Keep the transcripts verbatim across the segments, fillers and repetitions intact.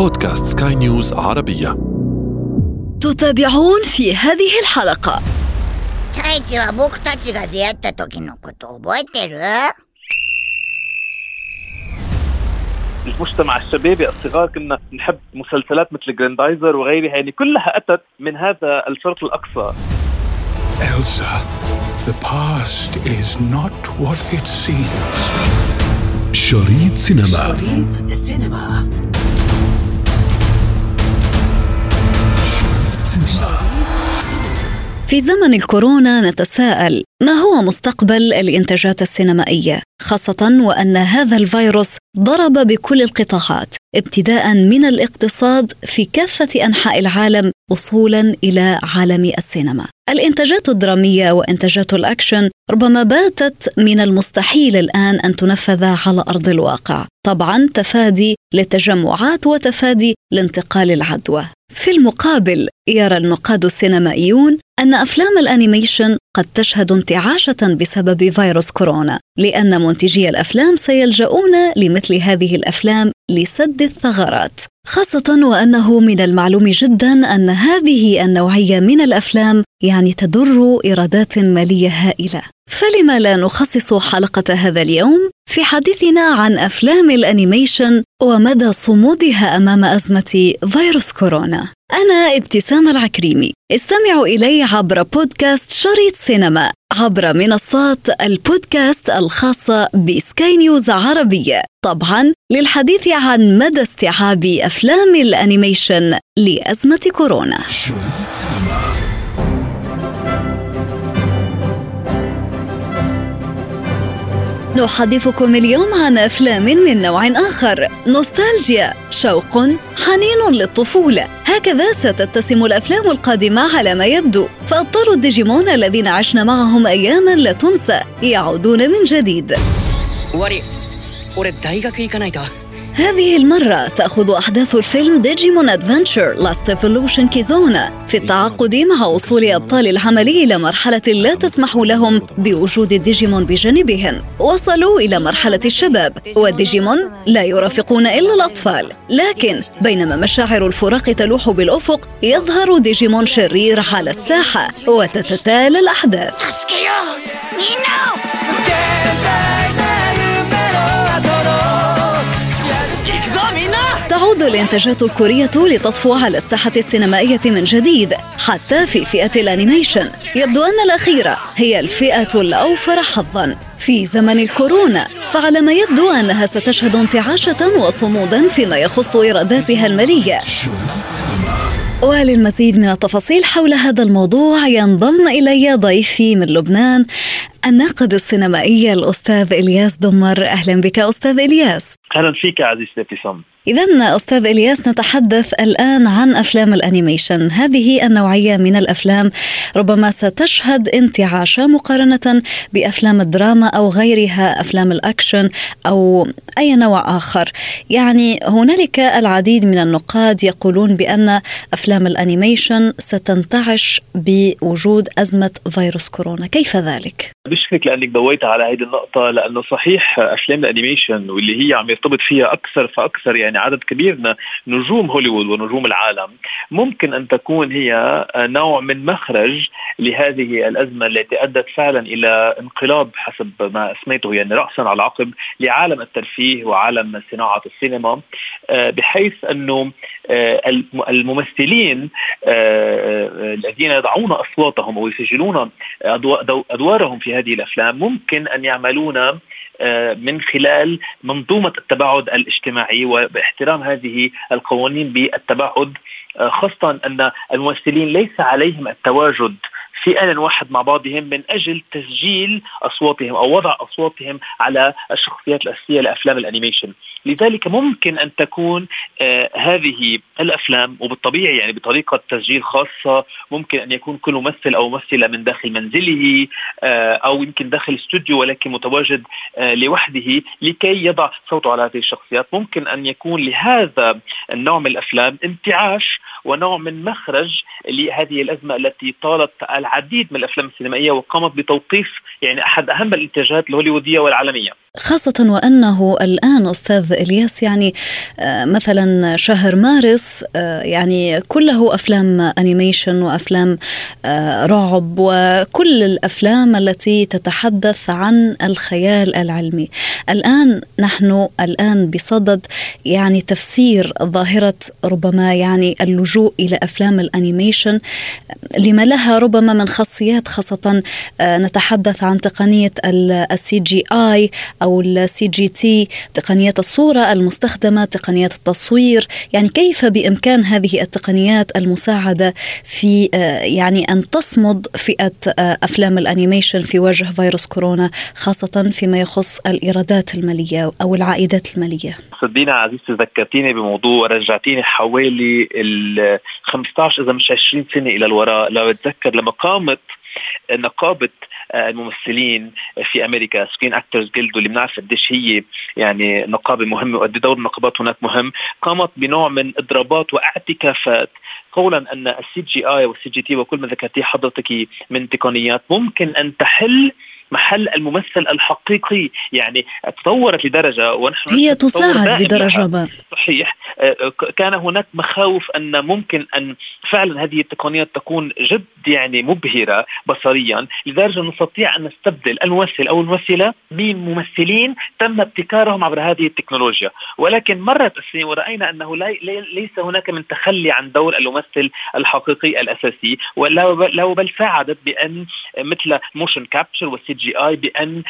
بودكاست سكاي نيوز عربية. تتابعون في هذه الحلقة. المجتمع الشبابي الصغار كنا نحب مسلسلات مثل جراندايزر وغيرها، يعني كلها أتت من هذا الشرق الأقصى. Elsa, the past is not what it seems. شريط سينما. شريط سينما. في زمن الكورونا نتساءل، ما هو مستقبل الإنتاجات السينمائية؟ خاصة وأن هذا الفيروس ضرب بكل القطاعات، ابتداء من الاقتصاد في كافة أنحاء العالم وصولا إلى عالم السينما. الإنتاجات الدرامية وإنتاجات الأكشن ربما باتت من المستحيل الآن أن تنفذ على أرض الواقع، طبعا تفادي للتجمعات وتفادي لانتقال العدوى. في المقابل يرى النقاد السينمائيون أن أفلام الأنيميشن قد تشهد انتعاشة بسبب فيروس كورونا، لأن منتجي الأفلام سيلجؤون لمثل هذه الأفلام لسد الثغرات، خاصة وأنه من المعلوم جدا أن هذه النوعية من الأفلام يعني تدر إيرادات مالية هائلة. فلما لا نخصص حلقة هذا اليوم في حديثنا عن أفلام الأنيميشن ومدى صمودها أمام أزمة فيروس كورونا؟ أنا ابتسام العكريمي، استمعوا إلي عبر بودكاست شريط سينما عبر منصات البودكاست الخاصة بسكاي نيوز عربية، طبعاً للحديث عن مدى استيعاب أفلام الأنيميشن لأزمة كورونا. نحدثكم اليوم عن أفلام من نوع آخر، نوستالجيا، شوق، حنين للطفولة. هكذا ستتسم الأفلام القادمة على ما يبدو، فأبطال الديجيمون الذين عشنا معهم أياماً لا تنسى يعودون من جديد. هذه المرة تأخذ أحداث الفيلم ديجيمون أدفنتشر لاست إيفولوشن كيزونا في التعاقد مع وصول أبطال العمل إلى مرحلة لا تسمح لهم بوجود الديجيمون بجانبهم. وصلوا إلى مرحلة الشباب والديجيمون لا يرافقون إلا الأطفال، لكن بينما مشاعر الفراق تلوح بالأفق يظهر ديجيمون شرير على الساحة وتتتالى الأحداث. تعود الإنتاجات الكورية لتطفو على الساحة السينمائية من جديد حتى في فئة الأنيميشن. يبدو أن الأخيرة هي الفئة الأوفر حظاً في زمن الكورونا، فعلى ما يبدو أنها ستشهد انتعاشة وصموداً فيما يخص إيراداتها المالية. وللمزيد من التفاصيل حول هذا الموضوع ينضم إلي ضيفي من لبنان الناقد السينمائي الأستاذ إلياس دمر. أهلا بك أستاذ إلياس. أهلا فيك عزيزتي ابتسام. إذن أستاذ إلياس، نتحدث الآن عن أفلام الأنيميشن. هذه النوعية من الأفلام ربما ستشهد انتعاشا مقارنة بأفلام الدراما أو غيرها، أفلام الأكشن أو أي نوع آخر. يعني هنالك العديد من النقاد يقولون بأن أفلام الأنيميشن ستنتعش بوجود أزمة فيروس كورونا، كيف ذلك؟ بشكرك لأنك ضويت على هذه النقطة، لأنه صحيح أفلام الأنيميشن واللي هي عم يرتبط فيها أكثر فأكثر يعني عدد كبير من نجوم هوليوود ونجوم العالم، ممكن أن تكون هي نوع من مخرج لهذه الأزمة التي أدت فعلا إلى انقلاب حسب ما اسميته يعني رأسا على عقب لعالم الترفيه وعالم صناعة السينما، بحيث أنه الممثلين الذين يضعون أصواتهم ويسجلون أدوارهم في هذه الأفلام ممكن أن يعملون من خلال منظومة التباعد الاجتماعي وباحترام هذه القوانين بالتباعد، خاصة أن الممثلين ليس عليهم التواجد في آن واحد مع بعضهم من أجل تسجيل أصواتهم أو وضع أصواتهم على الشخصيات الأساسية لأفلام الأنيميشن. لذلك ممكن أن تكون آه هذه الأفلام وبالطبيعي يعني بطريقة تسجيل خاصة، ممكن أن يكون كل ممثل أو ممثلة من داخل منزله آه أو يمكن داخل استوديو ولكن متواجد آه لوحده لكي يضع صوته على هذه الشخصيات. ممكن أن يكون لهذا النوع من الأفلام انتعاش ونوع من مخرج لهذه الأزمة التي طالت العديد من الأفلام السينمائية وقامت بتوقيف يعني أحد أهم الإنتاجات الهوليوودية والعالمية. خاصة وأنه الآن أستاذ إلياس يعني مثلا شهر مارس يعني كله أفلام أنيميشن وأفلام رعب وكل الأفلام التي تتحدث عن الخيال العلمي. الآن نحن الآن بصدد يعني تفسير ظاهرة ربما يعني اللجوء إلى أفلام الأنيميشن لما لها ربما من خاصيات، خاصة نتحدث عن تقنية السي جي آي أو السي جي تي، تقنية الصورة المستخدمة، تقنية التصوير، يعني كيف بإمكان هذه التقنيات المساعدة في يعني أن تصمد فئة أفلام الأنيميشن في وجه فيروس كورونا، خاصة فيما يخص الإيرادات المالية أو العائدات المالية. صدينا عزيزتي ذكرتيني بموضوع، رجعتيني حوالي ال خمسة عشر إذا مش عشرين سنة إلى الوراء. لو أتذكر لما قامت نقابة الممثلين في أمريكا سكرين أكترز جيلد، واللي بنعرف قديش هي يعني نقابة مهمة وقد دور النقابات هناك مهم، قامت بنوع من إضرابات واعتكافات قولا أن السي جي آي والسي جي تي وكل ما ذكرتيه حضرتك من تقنيات ممكن أن تحل محل الممثل الحقيقي، يعني تطورت لدرجة ونحن هي تساعد بدرجة ما. صحيح، كان هناك مخاوف أن ممكن أن فعلا هذه التقنيات تكون جد يعني مبهرة بصريا لدرجة نستطيع أن نستبدل الممثل أو الممثلة من ممثلين تم ابتكارهم عبر هذه التكنولوجيا. ولكن مرت السنين ورأينا أنه ليس هناك من تخلي عن دور الممثل الحقيقي الأساسي، ولو بل ساعدت بأن مثل موشن كابتشر والسي جي آي بأن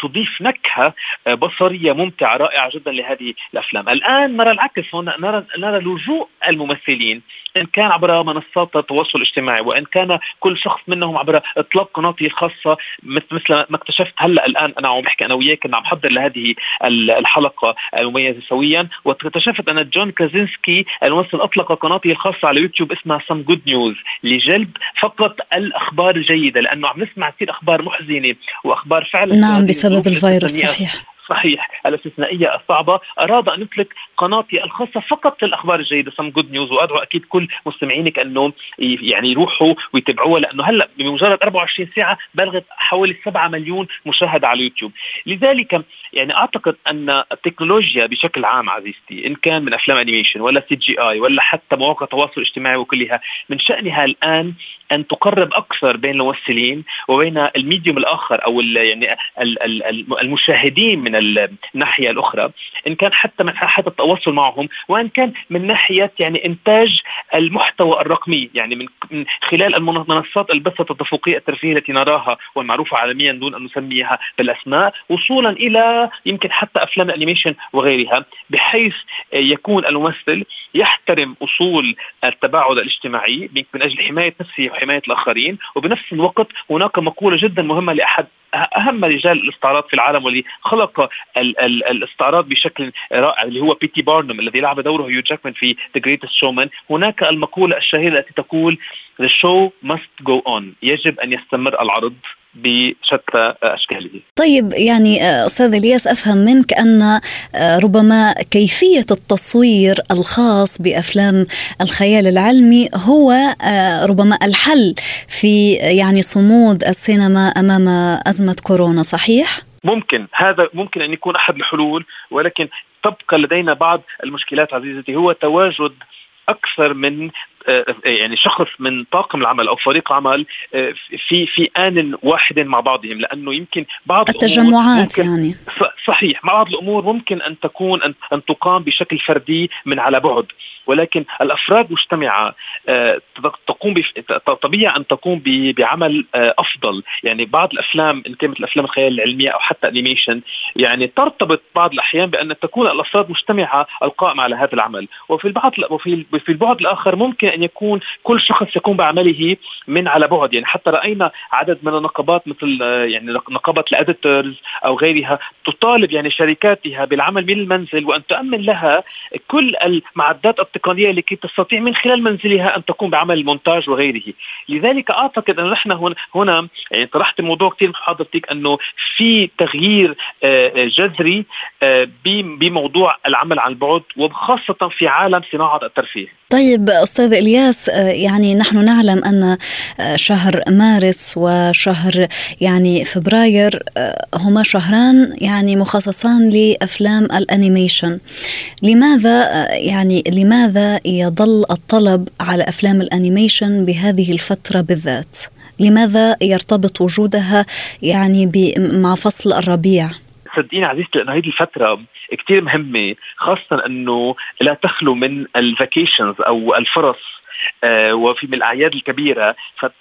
تضيف نكهة بصرية ممتعة رائعة جدا لهذه الأفلام. الآن نرى العكس، هنا نرى, نرى لجوء الممثلين إن كان عبر منصات التواصل الاجتماعي، وإن كان كل شخص منهم عبر إطلاق قناته الخاصة، مثل ما اكتشفت هلأ الآن أنا عم بحكي أنا وياك أنا عم بحضر لهذه الحلقة المميزة سويا، واكتشفت أن جون كرازينسكي الممثل أطلق قناته الخاصة على يوتيوب اسمها Some Good News لجلب فقط الأخبار الجيدة، لأنه عم نسمع كثير أخبار محزنة وأخبار فعلا نعم بسبب الفيروس. صحيح صحيح الاستثنائية الصعبة. أراد أن أطلق قناتي الخاصة فقط للأخبار الجيدة Some Good News، وأدعو أكيد كل مستمعينك أنه يعني يروحوا ويتبعوها، لأنه هلأ بمجرد أربعة وعشرين ساعة بلغت حوالي سبعة مليون مشاهدة على يوتيوب. لذلك يعني أعتقد أن التكنولوجيا بشكل عام عزيزتي إن كان من أفلام أنيميشن ولا سي جي آي ولا حتى مواقع التواصل الاجتماعي وكلها، من شأنها الآن أن تقرب أكثر بين الممثلين وبين الميديوم الآخر أو يعني المشاهدين من الناحية الأخرى، إن كان حتى من حتى التواصل معهم، وإن كان من ناحية يعني إنتاج المحتوى الرقمي، يعني من خلال المنصات البث التدفقية الترفيهية التي نراها والمعروفة عالميا دون أن نسميها بالأسماء، وصولا إلى يمكن حتى أفلام الأنيميشن وغيرها، بحيث يكون الممثل يحترم أصول التباعد الاجتماعي من أجل حماية نفسه وحماية الآخرين. وبنفس الوقت هناك مقولة جدا مهمة لأحد أهم رجال الاستعراض في العالم واللي خلق ال- ال- الاستعراض بشكل رائع اللي هو بي تي بارنوم الذي لعب دوره هيو جاكمان في The Greatest Showman. هناك المقولة الشهيرة التي تقول The show must go on، يجب أن يستمر العرض بشتى أشكاله. طيب يعني أستاذ إلياس أفهم منك أن ربما كيفية التصوير الخاص بأفلام الخيال العلمي هو ربما الحل في يعني صمود السينما أمام أزمة كورونا، صحيح؟ ممكن هذا ممكن أن يكون أحد الحلول، ولكن تبقى لدينا بعض المشكلات عزيزتي، هو تواجد أكثر من يعني شخص من طاقم العمل أو فريق عمل في في آن واحد مع بعضهم، لأنه يمكن بعض التجمعات يعني صحيح مع بعض الأمور ممكن أن تكون أن, أن تقام بشكل فردي من على بعد، ولكن الأفراد مجتمعة تقوم طبيعي أن تقوم بعمل أفضل. يعني بعض الأفلام إن كانت الأفلام الخيال العلمية أو حتى أنيميشن يعني ترتبط بعض الأحيان بأن تكون الأفراد مجتمعة القائمة على هذا العمل، وفي البعض وفي في البعد الآخر ممكن أن يكون كل شخص يقوم بعمله من على بعد. يعني حتى رأينا عدد من النقابات مثل يعني نقابة الأديتورز أو غيرها تطالب يعني شركاتها بالعمل من المنزل، وأن تؤمن لها كل المعدات التقنية لكي تستطيع من خلال منزلها أن تقوم بعمل المونتاج وغيره. لذلك أعتقد أن نحن هنا, هنا يعني طرحت الموضوع كثير من حضرتك أنه في تغيير جذري بموضوع العمل عن بعد، وخاصة في عالم صناعة الترفيه. طيب أستاذ إلياس، يعني نحن نعلم أن شهر مارس وشهر يعني فبراير هما شهران يعني مخصصان لأفلام الأنيميشن. لماذا يعني لماذا يظل الطلب على أفلام الأنيميشن بهذه الفترة بالذات؟ لماذا يرتبط وجودها يعني مع فصل الربيع؟ صدقيني عزيزتي لأنه هيدي الفترة كتير مهمة، خاصة أنه لا تخلو من الفاكيشنز أو الفرص وفي من الأعياد الكبيرة،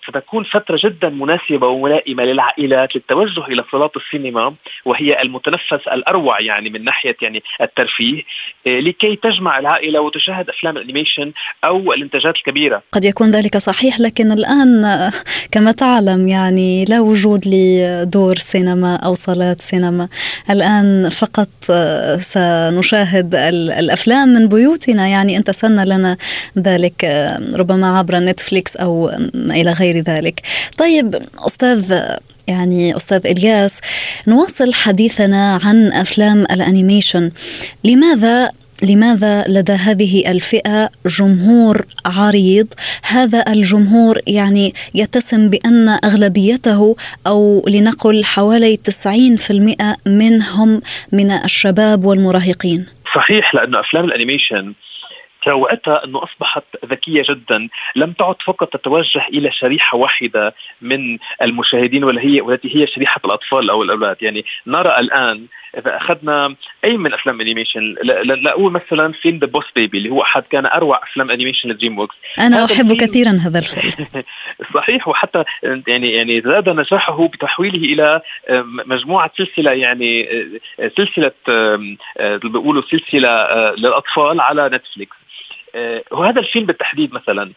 فتكون فترة جدا مناسبة وملائمة للعائلات للتوجه إلى صالات السينما، وهي المتنفس الأروع يعني من ناحية يعني الترفيه، لكي تجمع العائلة وتشاهد أفلام الأنيميشن أو الإنتاجات الكبيرة. قد يكون ذلك صحيح، لكن الآن كما تعلم يعني لا وجود لدور سينما أو صالات سينما، الآن فقط سنشاهد الأفلام من بيوتنا، يعني أنت سنى لنا ذلك ربما عبر نتفليكس أو إلى غير ذلك. طيب أستاذ يعني أستاذ إلياس، نواصل حديثنا عن أفلام الأنيميشن. لماذا لماذا لدى هذه الفئة جمهور عريض؟ هذا الجمهور يعني يتسم بأن أغلبيته أو لنقل حوالي تسعين بالمئة منهم من الشباب والمراهقين. صحيح، لأن أفلام الأنيميشن روعتها أنه أصبحت ذكية جدا، لم تعد فقط تتوجه إلى شريحة واحدة من المشاهدين والتي هي شريحة الأطفال أو الأولاد. يعني نرى الآن إذا أخذنا أي من أفلام أنيميشن، لأقول مثلا فيلم The Boss Baby اللي هو أحد كان أروع أفلام أنيميشن لدريم ووركس، أنا أحب كثيرا هذا الفيلم. صحيح، وحتى يعني يعني زاد نجاحه بتحويله إلى مجموعة سلسلة، يعني سلسلة بيقولوا سلسلة للأطفال على نتفليكس. وهذا الفيلم بالتحديد مثلا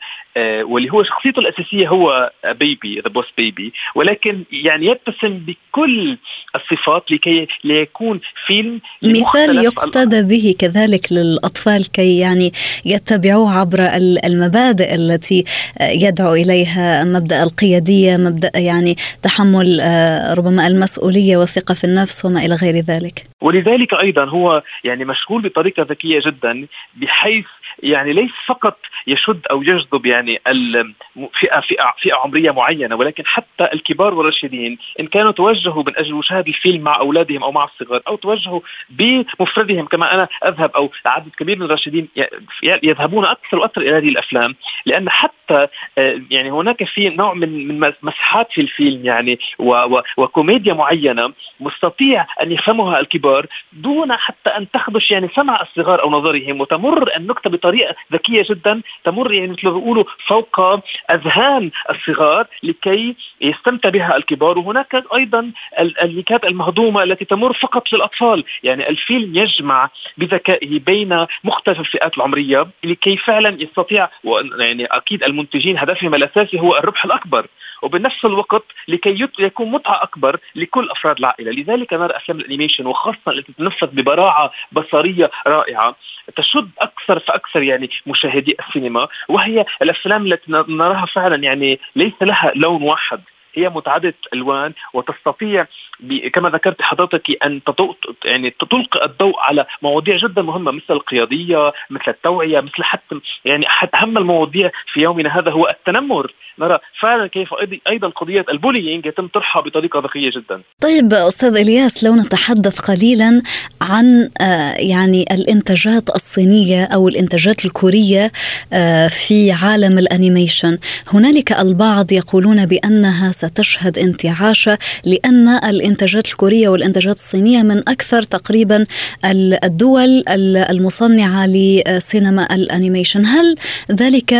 واللي هو شخصيته الأساسية هو بيبي، The Boss Baby، ولكن يعني يتسم بكل الصفات لكي ليكون فيلم مثال يقتدى به كذلك للأطفال، كي يعني يتبعوه عبر المبادئ التي يدعو إليها، مبدأ القيادية، مبدأ يعني تحمل ربما المسؤولية والثقة في النفس وما إلى غير ذلك. ولذلك أيضا هو يعني مشغول بطريقة ذكية جدا، بحيث يعني ليس فقط يشد أو يجذب يعني الفئة فئة فئة عمرية معينة، ولكن حتى الكبار والراشدين إن كانوا توجهوا من أجل مشاهدة الفيلم مع أولادهم أو مع الصغار، أو توجهوا بمفردهم كما أنا أذهب أو عدد كبير من الراشدين يذهبون أكثر وأكثر إلى هذه الأفلام، لأن حتى يعني هناك في نوع من من مسحات في الفيلم يعني وكوميديا معينة مستطيع أن يفهمها الكبار دون حتى أن تخدش يعني سمع الصغار أو نظرهم، وتمر النكتة بطريقة ذكية جدا، تمر يعني مثل ما بيقولوا فوق أذهان الصغار لكي يستمتع بها الكبار. وهناك أيضا النكات المهضومة التي تمر فقط للأطفال. يعني الفيلم يجمع بذكائه بين مختلف الفئات العمرية لكي فعلا يستطيع، يعني أكيد المنتجين هدفهم الأساسي هو الربح الأكبر، وبنفس الوقت لكي يكون متعة أكبر لكل أفراد العائلة. لذلك نرى أفلام الأنيميشن وخاصة التي تتنفذ ببراعة بصرية رائعة تشد أكثر فأكثر يعني مشاهدي السينما، وهي الأفلام التي نراها فعلا يعني ليس لها لون واحد، هي متعددة الألوان، وتستطيع كما ذكرت حضرتك أن يعني تطلق الضوء على مواضيع جدا مهمة مثل القيادية، مثل التوعية، مثل حتى يعني أحد أهم المواضيع في يومنا هذا هو التنمر. نرى فعلا كيف أيضا قضية البولينج يتم طرحها بطريقة ذكية جدا. طيب أستاذ إلياس، لو نتحدث قليلا عن يعني الإنتاجات الصينية أو الإنتاجات الكورية في عالم الأنيميشن، هنالك البعض يقولون بأنها ستشهد انتعاشا لأن الإنتاجات الكورية والإنتاجات الصينية من أكثر تقريبا الدول المصنعة لسينما الأنيميشن، هل ذلك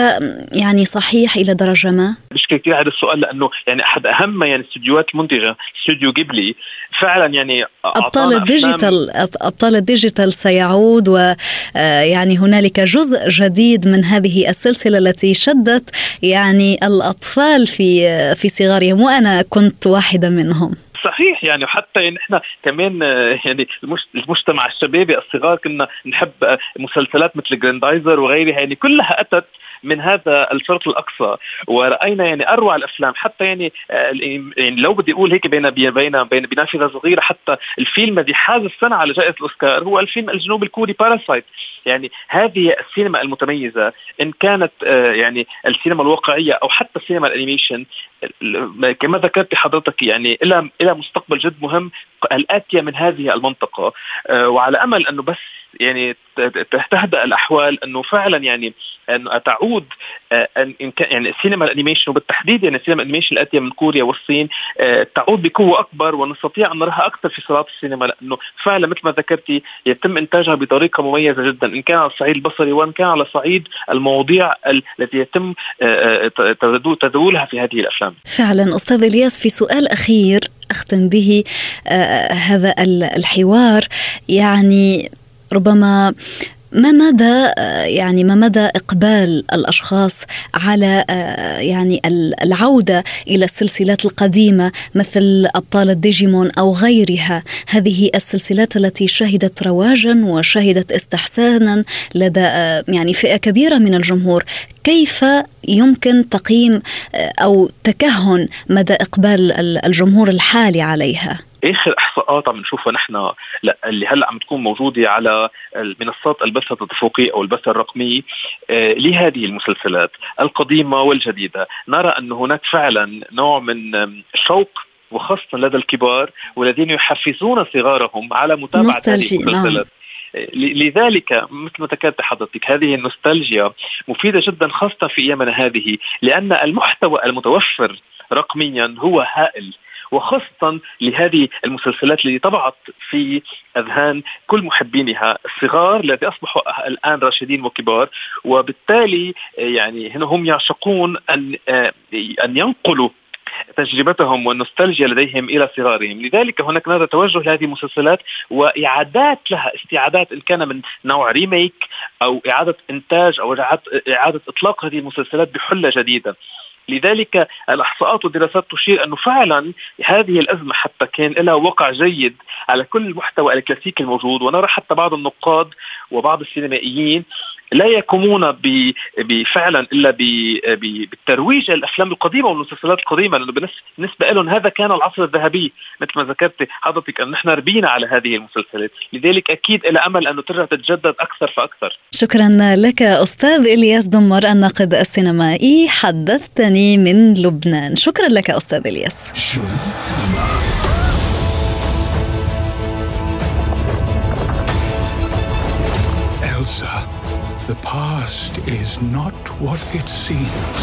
يعني صحيح إلى درجة ما؟ بشكل كثير هذا السؤال، لأنه يعني أحد أهم يعني استوديوهات المنتجة استوديو غيبلي فعلا يعني أبطال الديجيتال أبطال الديجيتال سيعود، ويعني هنالك جزء جديد من هذه السلسلة التي شدت يعني الأطفال في في صغارهم، وأنا كنت واحدة منهم. صحيح، يعني حتى يعني احنا كمان يعني المجتمع الشبابي الصغار كنا نحب مسلسلات مثل جراندايزر وغيرها، يعني كلها أتت من هذا الشرق الأقصى، ورأينا يعني أروع الأفلام حتى يعني, يعني لو بدي أقول هيك بين بين بين بنافذة صغيرة، حتى الفيلم الذي حاز السنة على جائزة الأوسكار هو الفيلم الجنوبي الكوري باراسايت. يعني هذه السينما المتميزة إن كانت يعني السينما الواقعية أو حتى السينما الأنيميشن كما ذكرت حضرتك، يعني إلى إلى مستقبل جد مهم الآتية من هذه المنطقة، وعلى أمل أنه بس يعني تهدأ الأحوال أنه فعلا يعني أن تعود إن يعني السينما الأنيميشن، وبالتحديد يعني السينما الأنيميشن الآتية من كوريا والصين تعود بقوة أكبر، ونستطيع أن نراها أكثر في صالات السينما، لأنه فعلا مثل ما ذكرتي يتم إنتاجها بطريقة مميزة جدا، إن كان على الصعيد البصري وإن كان على صعيد المواضيع التي يتم تداولها في هذه الأفلام. فعلا أستاذ إلياس، في سؤال أخير أختم به هذا الحوار، يعني ربما ما مدى يعني ما مدى إقبال الأشخاص على يعني العودة إلى السلسلات القديمة مثل أبطال الديجيمون أو غيرها، هذه السلسلات التي شهدت رواجا وشهدت استحسانا لدى يعني فئة كبيرة من الجمهور، كيف يمكن تقييم أو تكهن مدى إقبال الجمهور الحالي عليها؟ آخر إحصاءات عم نشوفها نحن اللي هلأ عم تكون موجودة على منصات البث التدفقي أو البث الرقمي لهذه المسلسلات القديمة والجديدة، نرى أن هناك فعلا نوع من الشوق، وخاصة لدى الكبار والذين يحفزون صغارهم على متابعة هذه المسلسلات. لذلك مثل ما ذكرت حضرتك هذه النوستالجيا مفيدة جدا خاصة في أيامنا هذه، لأن المحتوى المتوفر رقميا هو هائل، وخاصة لهذه المسلسلات التي طبعت في أذهان كل محبينها الصغار الذين أصبحوا الآن راشدين وكبار، وبالتالي يعني هنا هم يعشقون أن أن ينقلوا تجربتهم والنوستالجيا لديهم إلى صغارهم. لذلك هناك نرى توجه لهذه المسلسلات وإعادات لها، استعادات إن كان من نوع ريميك أو إعادة إنتاج أو إعادة إطلاق هذه المسلسلات بحلة جديدة. لذلك الإحصاءات والدراسات تشير أنه فعلا هذه الأزمة حتى كان لها وقع جيد على كل المحتوى الكلاسيكي الموجود، ونرى حتى بعض النقاد وبعض السينمائيين لا يقومون بفعلا إلا بالترويج للأفلام القديمة والمسلسلات القديمة، لأنه بالنسبة لهم هذا كان العصر الذهبي مثل ما ذكرت حضرتك، أن نحن ربينا على هذه المسلسلات. لذلك أكيد إلى أمل أنه ترجع تتجدد أكثر فأكثر. شكرا لك أستاذ إلياس دمر الناقد السينمائي، حدثتني من لبنان. شكرا لك أستاذ إلياس. The past is not what it seems.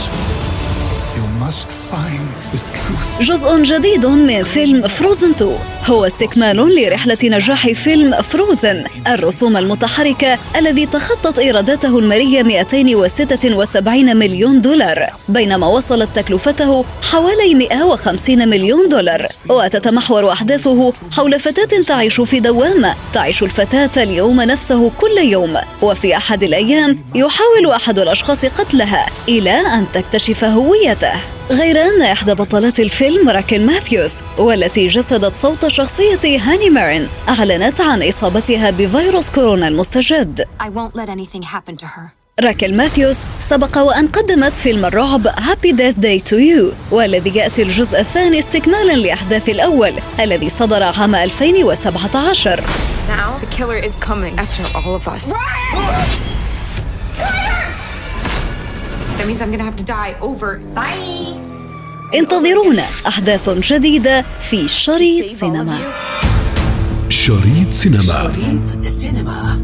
You must find the truth. جزء جديد من فيلم فروزن اثنين هو استكمال لرحلة نجاح فيلم فروزن الرسوم المتحركة الذي تخطت إيراداته المالية مئتين وستة وسبعين مليون دولار، بينما وصلت تكلفته حوالي مئة وخمسين مليون دولار. وتتمحور أحداثه حول فتاة تعيش في دوامة، تعيش الفتاة اليوم نفسه كل يوم، وفي أحد الأيام يحاول أحد الأشخاص قتلها إلى أن تكتشف هويته. غير أن إحدى بطلات الفيلم راكل ماثيوس والتي جسدت صوت شخصية هاني مارين أعلنت عن إصابتها بفيروس كورونا المستجد. راكل ماثيوس سبق وأن قدمت فيلم الرعب Happy Death Day to You، والذي يأتي الجزء الثاني استكمالاً لأحداث الأول الذي صدر عام ألفين وسبعة عشر. Now the killer is coming after all of us. That means I'm gonna have to die over. Bye. انتظرونا أحداث جديدة في شريط سينما. شريط سينما. شريط سينما.